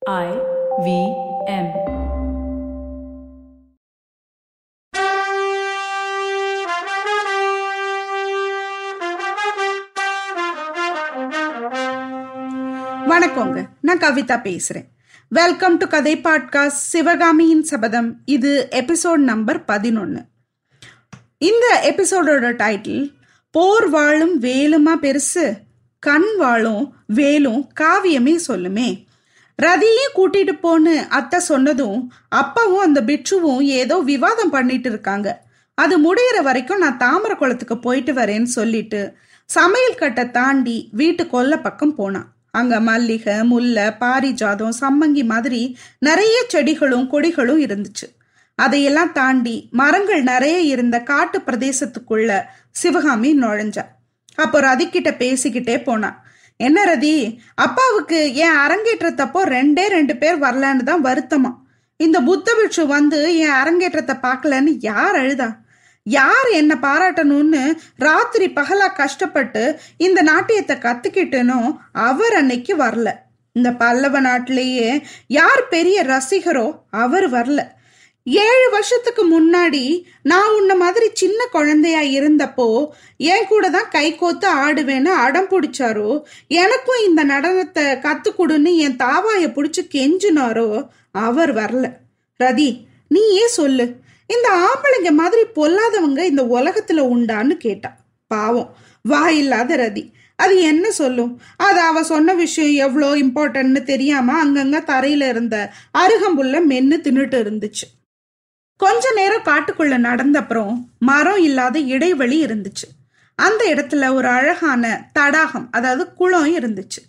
IVM. வணக்கங்க, நான் கவிதா பேசுறேன். வெல்கம் டு கதை பாட்காஸ்ட் சிவகாமியின் சபதம். இது எபிசோட் நம்பர் 11. இந்த எபிசோடோட டைட்டில் போர் வாழும் வேலுமா பெருசு, கண் வாழும் வேலும் காவியமே சொல்லுமே. ரதியே கூட்டிட்டு போன்னு அத்தை சொன்னதும் அப்பாவும் அந்த பிட்சுவும் ஏதோ விவாதம் பண்ணிட்டு இருக்காங்க. அது முடிகிற வரைக்கும் நான் தாமரை குளத்துக்கு போயிட்டு வரேன்னு சொல்லிட்டு சமையல் கட்டை தாண்டி வீட்டு கொல்லை பக்கம் போனான். அங்க மல்லிகை, முல்லை, பாரிஜாதம், சம்மங்கி மாதிரி நிறைய செடிகளும் கொடிகளும் இருந்துச்சு. அதையெல்லாம் தாண்டி மரங்கள் நிறைய இருந்த காட்டு பிரதேசத்துக்குள்ள சிவகாமி நுழைஞ்சா. அப்போ ரதிக்கிட்ட பேசிக்கிட்டே போனான். என்ன ரதி, அப்பாவுக்கு என் அரங்கேற்றத்தப்போ 2 பேர் வரலான்னு தான் வருத்தமா. இந்த புத்த பிட்சு வந்து என் அரங்கேற்றத்தை பார்க்கலன்னு யார் அழுதா? யார் என்னை பாராட்டணும்னு ராத்திரி பகலா கஷ்டப்பட்டு இந்த நாட்டியத்தை கத்துக்கிட்டனும் அவர் அன்னைக்கு வரல. இந்த பல்லவ நாட்டிலேயே யார் பெரிய ரசிகரோ அவர் வரல. 7 வருஷத்துக்கு முன்னாடி நான் உன்ன மாதிரி சின்ன குழந்தையா இருந்தப்போ என் கூட தான் கை கோத்து ஆடுவேன்னு அடம் பிடிச்சாரோ, எனக்கும் இந்த நடனத்தை கத்துக்குடுன்னு என் தாவாயை பிடிச்சி கெஞ்சினாரோ அவர் வரல. ரதி, நீ ஏன் சொல்லு, இந்த ஆம்பளைங்க மாதிரி பொல்லாதவங்க இந்த உலகத்துல உண்டான்னு கேட்டா. பாவம் வாயில்லாத ரதி அது என்ன சொல்லும்? அது அவ சொன்ன விஷயம் எவ்வளோ இம்பார்ட்டன்ட்னு தெரியாம அங்கங்க தரையில இருந்த அருகம்புல்ல மென்னு தின்னுட்டு இருந்துச்சு. கொஞ்ச நேரம் காட்டுக்குள்ள நடந்த அப்புறம் மரம் இல்லாத இடைவெளி இருந்துச்சு. அந்த இடத்துல ஒரு அழகான தடாகம், அதாவது குளம் இருந்துச்சு.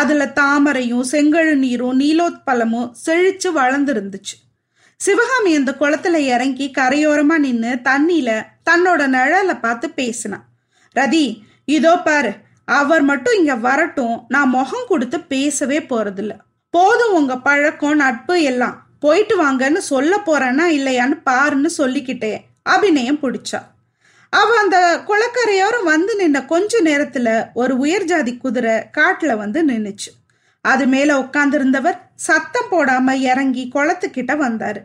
அதுல தாமரையும் செங்கழு நீரும் நீலோத்பலமும் செழிச்சு வளர்ந்துருந்துச்சு. சிவகாமி அந்த குளத்துல இறங்கி கரையோரமா நின்று தண்ணியில தன்னோட நிழலை பார்த்து பேசினான். ரதி, இதோ பாரு, அவர் மட்டும் இங்க வரட்டும், நான் முகம் கொடுத்து பேசவே போறதில்ல. போதும் உங்க பழக்கம் நட்பு எல்லாம், போயிட்டு வாங்கன்னு சொல்ல போறேன்னா இல்லையான்னு பாருன்னு சொல்லிக்கிட்டே அபிநயம் பிடிச்சா. அவ அந்த குளக்கரையோரம் வந்து நின்ன கொஞ்ச நேரத்துல ஒரு உயர்ஜாதி குதிரை காட்டுல வந்து நின்னுச்சு. அது மேல உட்கார்ந்திருந்தவர் சத்தம் போடாம இறங்கி குளத்துக்கிட்ட வந்தாரு.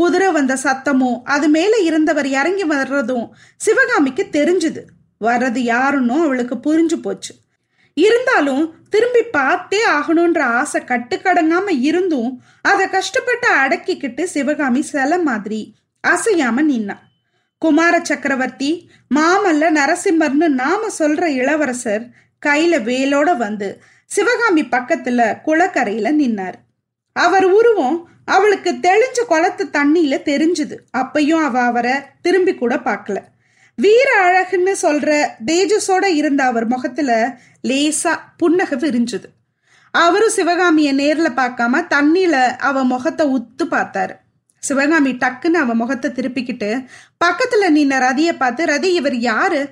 குதிரை வந்த சத்தமும் அது மேல இருந்தவர் இறங்கி வர்றதும் சிவகாமிக்கு தெரிஞ்சுது. வர்றது யாருன்னு அவளுக்கு புரிஞ்சு போச்சு. இருந்தாலும் திரும்பி பார்த்தே ஆகணுன்ற ஆசை கட்டுக்கடங்காம இருந்தும் அதை கஷ்டப்பட்டு அடக்கிக்கிட்டு சிவகாமி சிலை மாதிரி அசையாம நின்னா. குமார சக்கரவர்த்தி, மாமல்ல நரசிம்மர்னு நாம சொல்ற இளவரசர் கையில வேலோட வந்து சிவகாமி பக்கத்துல குளக்கரையில நின்னார். அவர் உருவம் அவளுக்கு தெளிஞ்ச குளத்து தண்ணியில தெரிஞ்சுது. அப்பையும் அவ அவரை திரும்பி கூட பார்க்கல. வீர அழகுன்னு சொல்ற தேஜஸோட இருந்த அவர் முகத்துல லேசா புன்னகை விரிஞ்சுது. அவரும் சிவகாமிய நேர்ல பார்க்காம தண்ணியில அவ முகத்தை உத்து பார்த்தாரு. சிவகாமி டக்குன்னு அவ முகத்தை திருப்பிக்கிட்டு பக்கத்துல நின்ன ரதிய பார்த்து, ரதி, இவர் யாரு,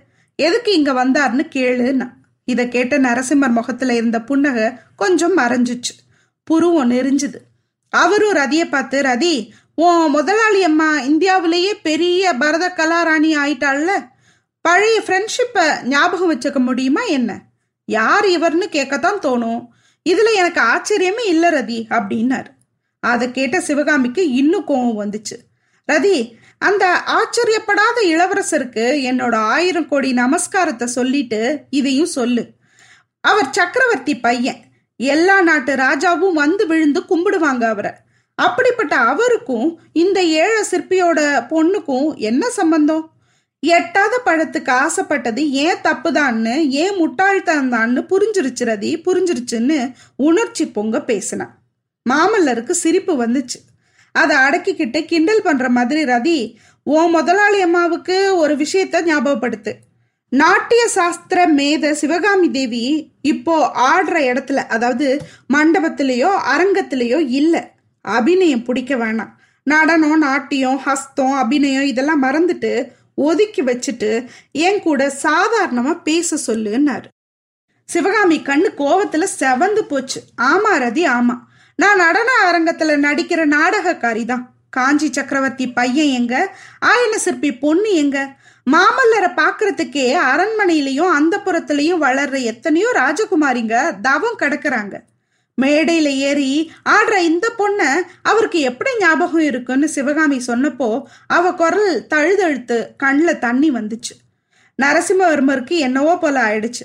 எதுக்கு இங்க வந்தாருன்னு கேளுன்னா. இதை கேட்ட நரசிம்மர் முகத்துல இருந்த புன்னகை கொஞ்சம் மறைஞ்சிச்சு, புருவம் நெறிஞ்சுது. அவரும் ரதிய பார்த்து, ரதி, ஓ முதலாளி அம்மா இந்தியாவிலேயே பெரிய பரத கலாராணி ஆயிட்டாள்ல, பழைய ஃப்ரெண்ட்ஷிப்பை ஞாபகம் வச்சுக்க முடியுமா என்ன? யார் இவர்னு கேட்கத்தான் தோணும். இதுல எனக்கு ஆச்சரியமே இல்லை ரதி அப்படின்னாரு. அதை கேட்ட சிவகாமிக்கு இன்னும் கோபம் வந்துச்சு. ரதி, அந்த ஆச்சரியப்படாத இளவரசருக்கு என்னோட 1000 கோடி நமஸ்காரத்தை சொல்லிட்டு இதையும் சொல்லு. அவர் சக்கரவர்த்தி பையன், எல்லா நாட்டு ராஜாவும் வந்து விழுந்து கும்பிடுவாங்க அவரை. அப்படிப்பட்ட அவருக்கும் இந்த ஏழை சிற்பியோட பொண்ணுக்கும் என்ன சம்பந்தம்? 8வது பழத்துக்கு ஆசைப்பட்டது ஏன் தப்புதான்னு, ஏன் முட்டாள்தான்னு புரிஞ்சிருச்சு ரதி, புரிஞ்சிருச்சுன்னு உணர்ச்சி பொங்க பேசினான். மாமல்லருக்கு சிரிப்பு வந்துச்சு. அதை அடக்கிக்கிட்டு கிண்டல் பண்ற மாதிரி, ரதி, ஓ முதலாளி அம்மாவுக்கு ஒரு விஷயத்த ஞாபகப்படுத்து. நாட்டிய சாஸ்திர மேத சிவகாமி தேவி இப்போ ஆடுற இடத்துல, அதாவது மண்டபத்திலேயோ அரங்கத்திலேயோ இல்லை. அபிநயம் பிடிக்க வேணாம். நடனம், நாட்டியம், ஹஸ்தம், அபிநயம் இதெல்லாம் மறந்துட்டு ஒதுக்கி வச்சுட்டு என் கூட சாதாரணமா பேச சொல்லுன்னாரு. சிவகாமி கண்ணு கோவத்துல செவந்து போச்சு. ஆமா ரதி, ஆமா, நான் நடன அரங்கத்துல நடிக்கிற நாடகக்காரி தான். காஞ்சி சக்கரவர்த்தி பையன் எங்க, ஆயன சிற்பி பொண்ணு எங்க, மாமல்லரை பாக்குறதுக்கே அரண்மனையிலையும் அந்த புறத்திலையும் வளர்ற எத்தனையோ ராஜகுமாரிங்க தவம் கிடக்குறாங்க. மேடையில் ஏறி ஆடுற இந்த பொண்ணை அவருக்கு எப்படி ஞாபகம் இருக்குன்னு சிவகாமி சொன்னப்போ அவ குரல் தழுதழுத்து கண்ணில் தண்ணி வந்துச்சு. நரசிம்மவர்மருக்கு என்னவோ போல ஆயிடுச்சு.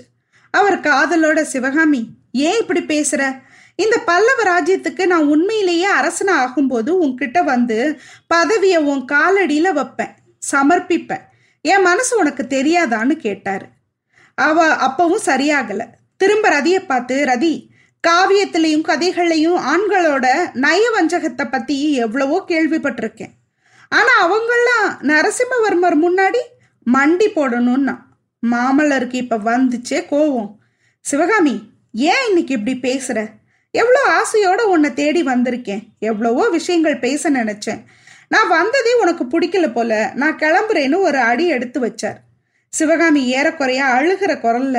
அவர் காதலோட, சிவகாமி ஏன் இப்படி பேசுற? இந்த பல்லவ ராஜ்யத்துக்கு நான் உண்மையிலேயே அரசனா ஆகும்போது உன்கிட்ட வந்து பதவியை உன் காலடியில வைப்பேன், சமர்ப்பிப்பேன். என் மனசு உனக்கு தெரியாதான்னு கேட்டாரு. அவ அப்பவும் சரியாகல. திரும்ப ரதியை பார்த்து, ரதி, காவியத்திலையும் கதைகள்லையும் ஆண்களோட நயவஞ்சகத்தை பத்தி எவ்வளவோ கேள்விப்பட்டிருக்கேன். ஆனா அவங்களாம் நரசிம்மவர்மர் முன்னாடி மண்டி போடணும்னா மாமல்லருக்கு இப்ப வந்துச்சே கோவம். சிவகாமி, ஏன் இன்னைக்கு இப்படி பேசுற? எவ்வளோ ஆசையோட உன்னை தேடி வந்திருக்கேன், எவ்வளவோ விஷயங்கள் பேச நினைச்சேன். நான் வந்ததே உனக்கு பிடிக்கல போல, நான் கிளம்புறேன்னு ஒரு அடி எடுத்து வச்சார். சிவகாமி ஏறக்குறையா அழுகிற குரல்ல,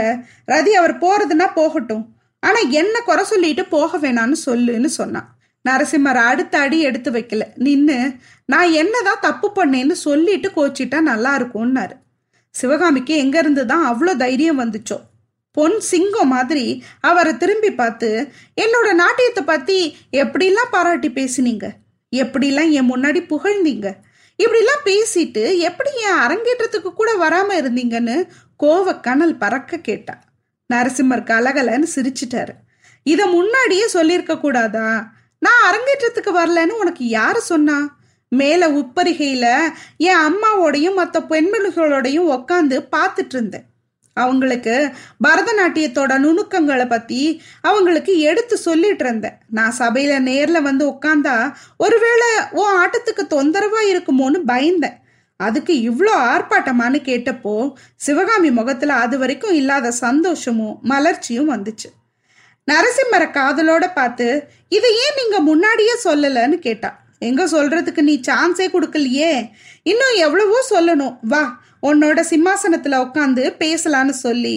ரதி, அவர் போறதுன்னா போகட்டும், ஆனா என்ன குறை சொல்லிட்டு போக வேணான்னு சொல்லுன்னு சொன்னான். நரசிம்மர் அடுத்த அடி எடுத்து வைக்கல, நின்று நான் என்னதான் தப்பு பண்ணேன்னு சொல்லிட்டு கோச்சிட்டா நல்லா இருக்கும்னாரு. சிவகாமிக்கு எங்கேருந்து தான் அவ்வளோ தைரியம் வந்துச்சோ? பொன் சிங்கம் மாதிரி அவரை திரும்பி பார்த்து, என்னோட நாட்டியத்தை பற்றி எப்படிலாம் பாராட்டி பேசினீங்க, எப்படிலாம் என் முன்னாடி புகழ்ந்தீங்க, இப்படிலாம் பேசிட்டு எப்படி என் அரங்கேற்றத்துக்கு கூட வராமல் இருந்தீங்கன்னு கோவக்கனல் பறக்க கேட்டா. நரசிம்மர் கலகலன்னு சிரிச்சிட்டாரு. இதை முன்னாடியே சொல்லியிருக்க கூடாதா? நான் அரங்கேற்றத்துக்கு வரலன்னு உனக்கு யார் சொன்னா? மேலே உப்பரிகையில் என் அம்மாவோடையும் மற்ற பெண்மணிகளோடையும் உக்காந்து பார்த்துட்டு இருந்தேன். அவங்களுக்கு பரதநாட்டியத்தோட நுணுக்கங்களை பற்றி அவங்களுக்கு எடுத்து சொல்லிட்டு இருந்தேன். நான் சபையில் நேரில் வந்து உட்காந்தா ஒருவேளை ஓ ஆட்டத்துக்கு தொந்தரவாக இருக்குமோன்னு பயந்தேன். அதுக்கு இவ்வளோ ஆர்ப்பாட்டமானு கேட்டப்போ சிவகாமி முகத்தில் அது வரைக்கும் இல்லாத சந்தோஷமும் மலர்ச்சியும் வந்துச்சு. நரசிம்மரை காதலோட பார்த்து, இதை ஏன் நீங்கள் முன்னாடியே சொல்லலைன்னு கேட்டா. எங்கே சொல்கிறதுக்கு நீ சான்ஸே கொடுக்கலையே, இன்னும் எவ்வளவோ சொல்லணும், வா உன்னோட சிம்மாசனத்தில் உட்காந்து பேசலான்னு சொல்லி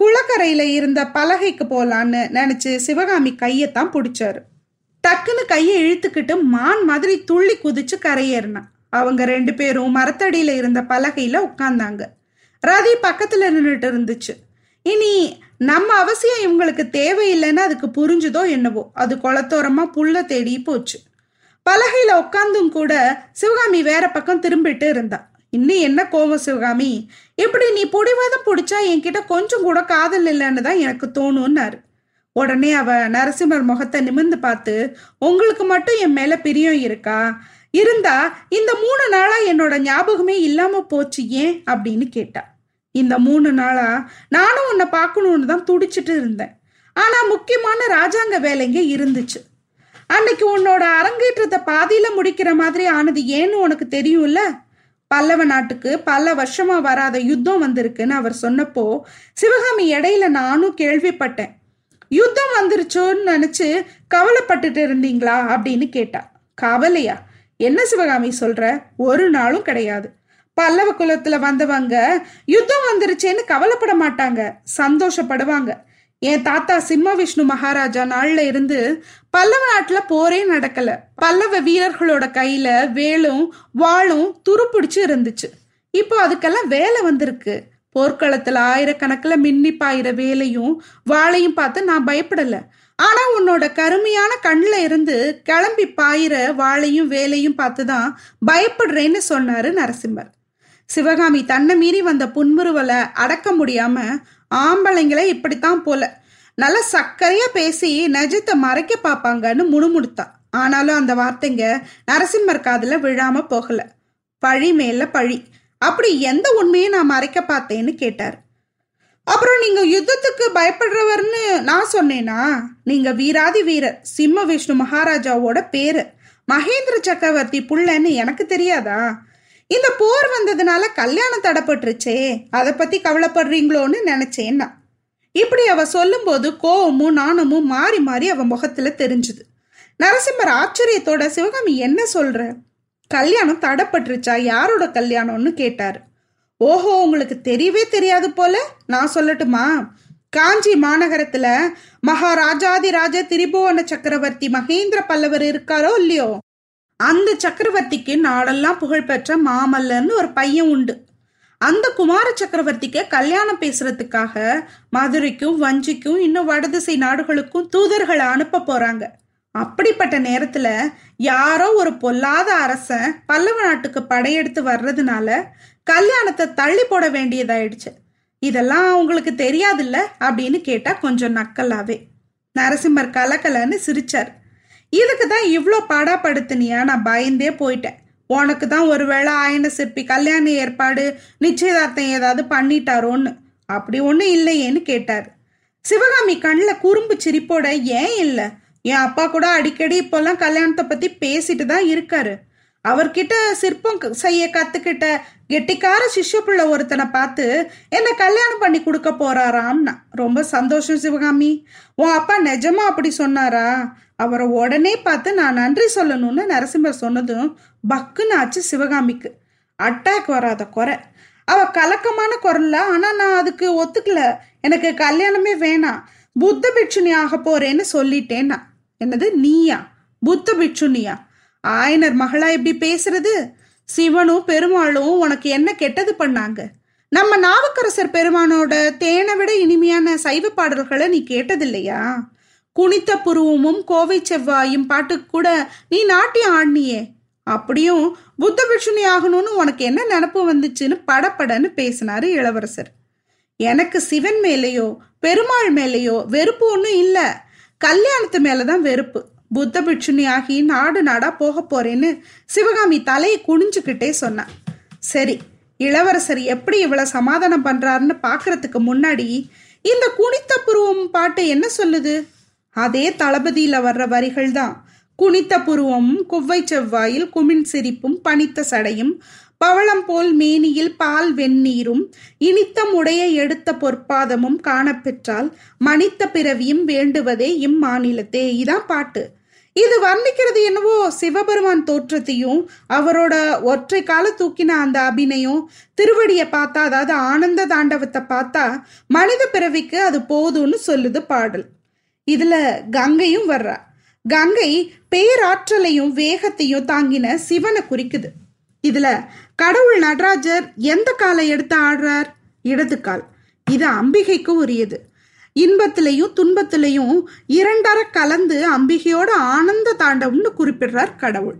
குளக்கரையில் இருந்த பலகைக்கு போகலான்னு நினச்சி சிவகாமி கையைத்தான் பிடிச்சாரு. டக்குன்னு கையை இழுத்துக்கிட்டு மான் மாதிரி துள்ளி குதிச்சு கரையேறினான். அவங்க ரெண்டு பேரும் மரத்தடியில் இருந்த பலகையில் உட்கார்ந்தாங்க. ரதி பக்கத்தில் நின்றுட்டு இருந்துச்சு. இனி நம்ம அவசியம் இவங்களுக்கு தேவையில்லைன்னு அதுக்கு புரிஞ்சுதோ என்னவோ, அது குளத்தோரமாக புல்லை தேடி போச்சு. பலகையில் உட்காந்தும் கூட சிவகாமி வேற பக்கம் திரும்பிட்டு இருந்தா. இன்னும் என்ன கோவம் சிவகாமி, இப்படி நீ பிடிவாதம் பிடிச்சா என்கிட்ட கொஞ்சம் கூட காதல் இல்லைன்னு தான் எனக்கு தோணும்னாரு. உடனே அவ நரசிம்மர் முகத்தை நிமிர்ந்து பார்த்து, உங்களுக்கு மட்டும் என் மேல பிரியம் இருக்கா? இருந்தா இந்த 3 நாளா என்னோட ஞாபகமே இல்லாம போச்சு ஏன் அப்படின்னு கேட்டா. இந்த 3 நாளா நானும் உன்னை பார்க்கணும்னு தான் துடிச்சிட்டு இருந்தேன். ஆனா முக்கியமான ராஜாங்க வேலைங்க இருந்துச்சு. அன்னைக்கு உன்னோட அரங்கேற்றத்தை பாதியில் முடிக்கிற மாதிரி ஆனது ஏன்னு உனக்கு தெரியும்ல. பல்லவ நாட்டுக்கு பல வருஷமா வராத யுத்தம் வந்திருக்குன்னு அவர் சொன்னப்போ சிவகாமி இடையில நானும் கேள்விப்பட்டேன். யுத்தம் வந்துருச்சோன்னு நினச்சி கவலைப்பட்டுட்டு இருந்தீங்களா அப்படின்னு கேட்டா. கவலையா? என்ன சிவகாமி சொல்ற? ஒரு நாளும் கிடையாது. பல்லவ குலத்துல வந்தவங்க யுத்தம் வந்துருச்சேன்னு கவலைப்பட மாட்டாங்க, சந்தோஷப்படுவாங்க. என் தாத்தா சிம்ம விஷ்ணு மகாராஜா நாள்ல இருந்து பல்லவ நாட்டுல போரே நடக்கல. பல்லவ வீரர்களோட கையில வேலும் வாளும் துருப்பிடிச்சு இருந்துச்சு. இப்போ அதுக்கெல்லாம் வேலை வந்திருக்கு. போர்க்களத்துல ஆயிரக்கணக்கில் மின்னி பாயிற வேலையும் வாளையும் பார்த்து நான் பயப்படல. ஆனா உன்னோட கருமையான கண்ணுல இருந்து கிளம்பி பாயிற வாளையும் வேலையும் பார்த்துதான் பயப்படுறேன்னு சொன்னாரு நரசிம்மர். சிவகாமி தன்னை மீறி வந்த புன்முறுவலை அடக்க முடியாம, ஆம்பளைங்களே இப்படித்தான் போல, நல்லா சர்க்கரையா பேசி நெஜத்தை மறைக்க பார்ப்பாங்கன்னு முணுமுணுத்தா. ஆனாலும் அந்த வார்த்தைங்க நரசிம்மர் காதுல விழாம போகல. பழி மேல பழி. அப்படி எந்த உண்மையை நான் மறைக்க பார்த்தேன்னு கேட்டாரு. அப்புறம் நீங்க யுத்தத்துக்கு பயப்படுறவர்னு நான் சொன்னேனா? நீங்க வீராதி வீரர் சிம்ம விஷ்ணு மகாராஜாவோட பேரு மகேந்திர சக்கரவர்த்தி புள்ளன்னு எனக்கு தெரியாதா? இந்த போர் வந்ததுனால கல்யாணம் தடைப்பட்டுருச்சே, அதை பற்றி கவலைப்படுறீங்களோன்னு நினச்சேன்னா. இப்படி அவள் சொல்லும்போது கோவமும் நாணமும் மாறி மாறி அவன் முகத்தில் தெரிஞ்சுது. நரசிம்மர் ஆச்சரியத்தோட, சிவகாமி என்ன சொல்கிற? கல்யாணம் தடைப்பட்டுருச்சா? யாரோட கல்யாணம்னு கேட்டார். ஓஹோ, உங்களுக்கு தெரியவே தெரியாது போல. நான் சொல்லட்டுமா? காஞ்சி மாநகரத்தில் மகாராஜாதிராஜ திரிபுவன சக்கரவர்த்தி மகேந்திர பல்லவர் இருக்காரோ இல்லையோ, அந்த சக்கரவர்த்திக்கு நாடெல்லாம் புகழ்பெற்ற மாமல்லர்னு ஒரு பையன் உண்டு. அந்த குமார சக்கரவர்த்திக்கு கல்யாணம் பேசுறதுக்காக மதுரைக்கும் வஞ்சிக்கும் இன்னும் வடதிசை நாடுகளுக்கும் தூதர்களை அனுப்ப போறாங்க. அப்படிப்பட்ட நேரத்துல யாரோ ஒரு பொல்லாத அரசன் பல்லவ நாட்டுக்கு படையெடுத்து வர்றதுனால கல்யாணத்தை தள்ளி போட வேண்டியதாயிடுச்சு. இதெல்லாம் உங்களுக்கு தெரியாதுல்ல அப்படின்னு கேட்டா கொஞ்சம் நக்கலாவே. நரசிம்மர் கலக்கலன்னு சிரிச்சார். இதுக்கு தான் இவ்வளோ பாடாப்படுத்தினியா, நான் பயந்தே போயிட்டேன். உனக்கு தான் ஒருவேளை ஆயன சிற்பி கல்யாண ஏற்பாடு நிச்சயதார்த்தம் ஏதாவது பண்ணிட்டாரோன்னு. அப்படி ஒன்றும் இல்லையேன்னு கேட்டார். சிவகாமி கண்ணில் குறும்பு சிரிப்போட, ஏன் இல்லை, என் அப்பா கூட அடிக்கடி இப்போல்லாம் கல்யாணத்தை பற்றி பேசிட்டு தான் இருக்காரு. அவர்கிட்ட சிற்பம் செய்ய கற்றுக்கிட்ட கெட்டிக்கார சிஷ்ய பிள்ளை ஒருத்தனை பார்த்து என்னை கல்யாணம் பண்ணி கொடுக்க போறாராம்னா ரொம்ப சந்தோஷம் சிவகாமி. உன் அப்பா நிஜமா அப்படி சொன்னாரா? அவரை உடனே பார்த்து நான் நன்றி சொல்லணும்னு நரசிம்மர் சொன்னதும் பக்குனாச்சு சிவகாமிக்கு. அட்டாக் வராத குறை. அவள் கலக்கமான குரல்ல, ஆனால் நான் அதுக்கு ஒத்துக்கல, எனக்கு கல்யாணமே வேணாம், புத்த பிட்சுனி ஆக போறேன்னு சொல்லிட்டேன்னா. என்னது, நீயா புத்த பிட்சுனியா? ஆயனர் மகளா இப்படி பேசுறது? சிவனும் பெருமாளும் உனக்கு என்ன கெட்டது பண்ணாங்க? நம்ம நாவக்கரசர் பெருமானோட தேனை விட இனிமையான சைவ பாடல்களை நீ கேட்டதில்லையா? குனித்த புருவமும் கோவை செவ்வாயும் பாட்டுக்கு கூட நீ நாட்டியம் ஆடினியே. அப்படியும் புத்த பிட்சுனி ஆகணும்னு உனக்கு என்ன நினப்பு வந்துச்சுன்னு படப்படன்னு பேசினாரு இளவரசர். எனக்கு சிவன் மேலேயோ பெருமாள் மேலேயோ வெறுப்பு ஒன்றும் இல்லை, கல்யாணத்து மேலே தான் வெறுப்பு. புத்த பிட்சுனி ஆகி நாடு நாடா போக போறேன்னு சிவகாமி தலையை குனிஞ்சுக்கிட்டே சொன்னான். சரி, இளவரசர் எப்படி இவ்வளோ சமாதானம் பண்ணுறாருன்னு பார்க்கறதுக்கு முன்னாடி இந்த குனித்த புருவம் பாட்டு என்ன சொல்லுது? அதே தளபதியில் வர்ற வரிகள் தான். குனித்த புருவமும் குவ்வை செவ்வாயில் குமின் சிரிப்பும் பனித்த சடையும் பவளம் போல் மேனியில் பால் வெந்நீரும் இனித்தம் உடைய எடுத்த பொற்பாதமும் காணப்பெற்றால் மனித பிறவியும் வேண்டுவதே இம்மாநிலத்தே. இதான் பாட்டு. இது வர்ணிக்கிறது என்னவோ சிவபெருமான் தோற்றத்தையும் அவரோட ஒற்றை கால தூக்கின அந்த அபிநயம். திருவடியை பார்த்தா, அதாவது ஆனந்த தாண்டவத்தை பார்த்தா மனித பிறவிக்கு அது போதும்னு சொல்லுது பாடல். இதுல கங்கையும் வர்றா. கங்கை பேராற்றலையும் வேகத்தையும் தாங்கின சிவனை குறிக்குது. இதுல கடவுள் நடராஜர் எந்த காலை எடுத்து ஆடுறார்? இடது கால். இது அம்பிகைக்கு உரியது. இன்பத்திலையும் துன்பத்திலையும் இரண்டரை கலந்து அம்பிகையோட ஆனந்த தாண்டவம்னு குறிப்பிடுறார் கடவுள்.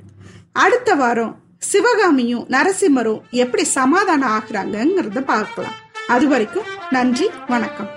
அடுத்த வாரம் சிவகாமியும் நரசிம்மரும் எப்படி சமாதானம் ஆகுறாங்கிறத பார்க்கலாம். அது வரைக்கும் நன்றி, வணக்கம்.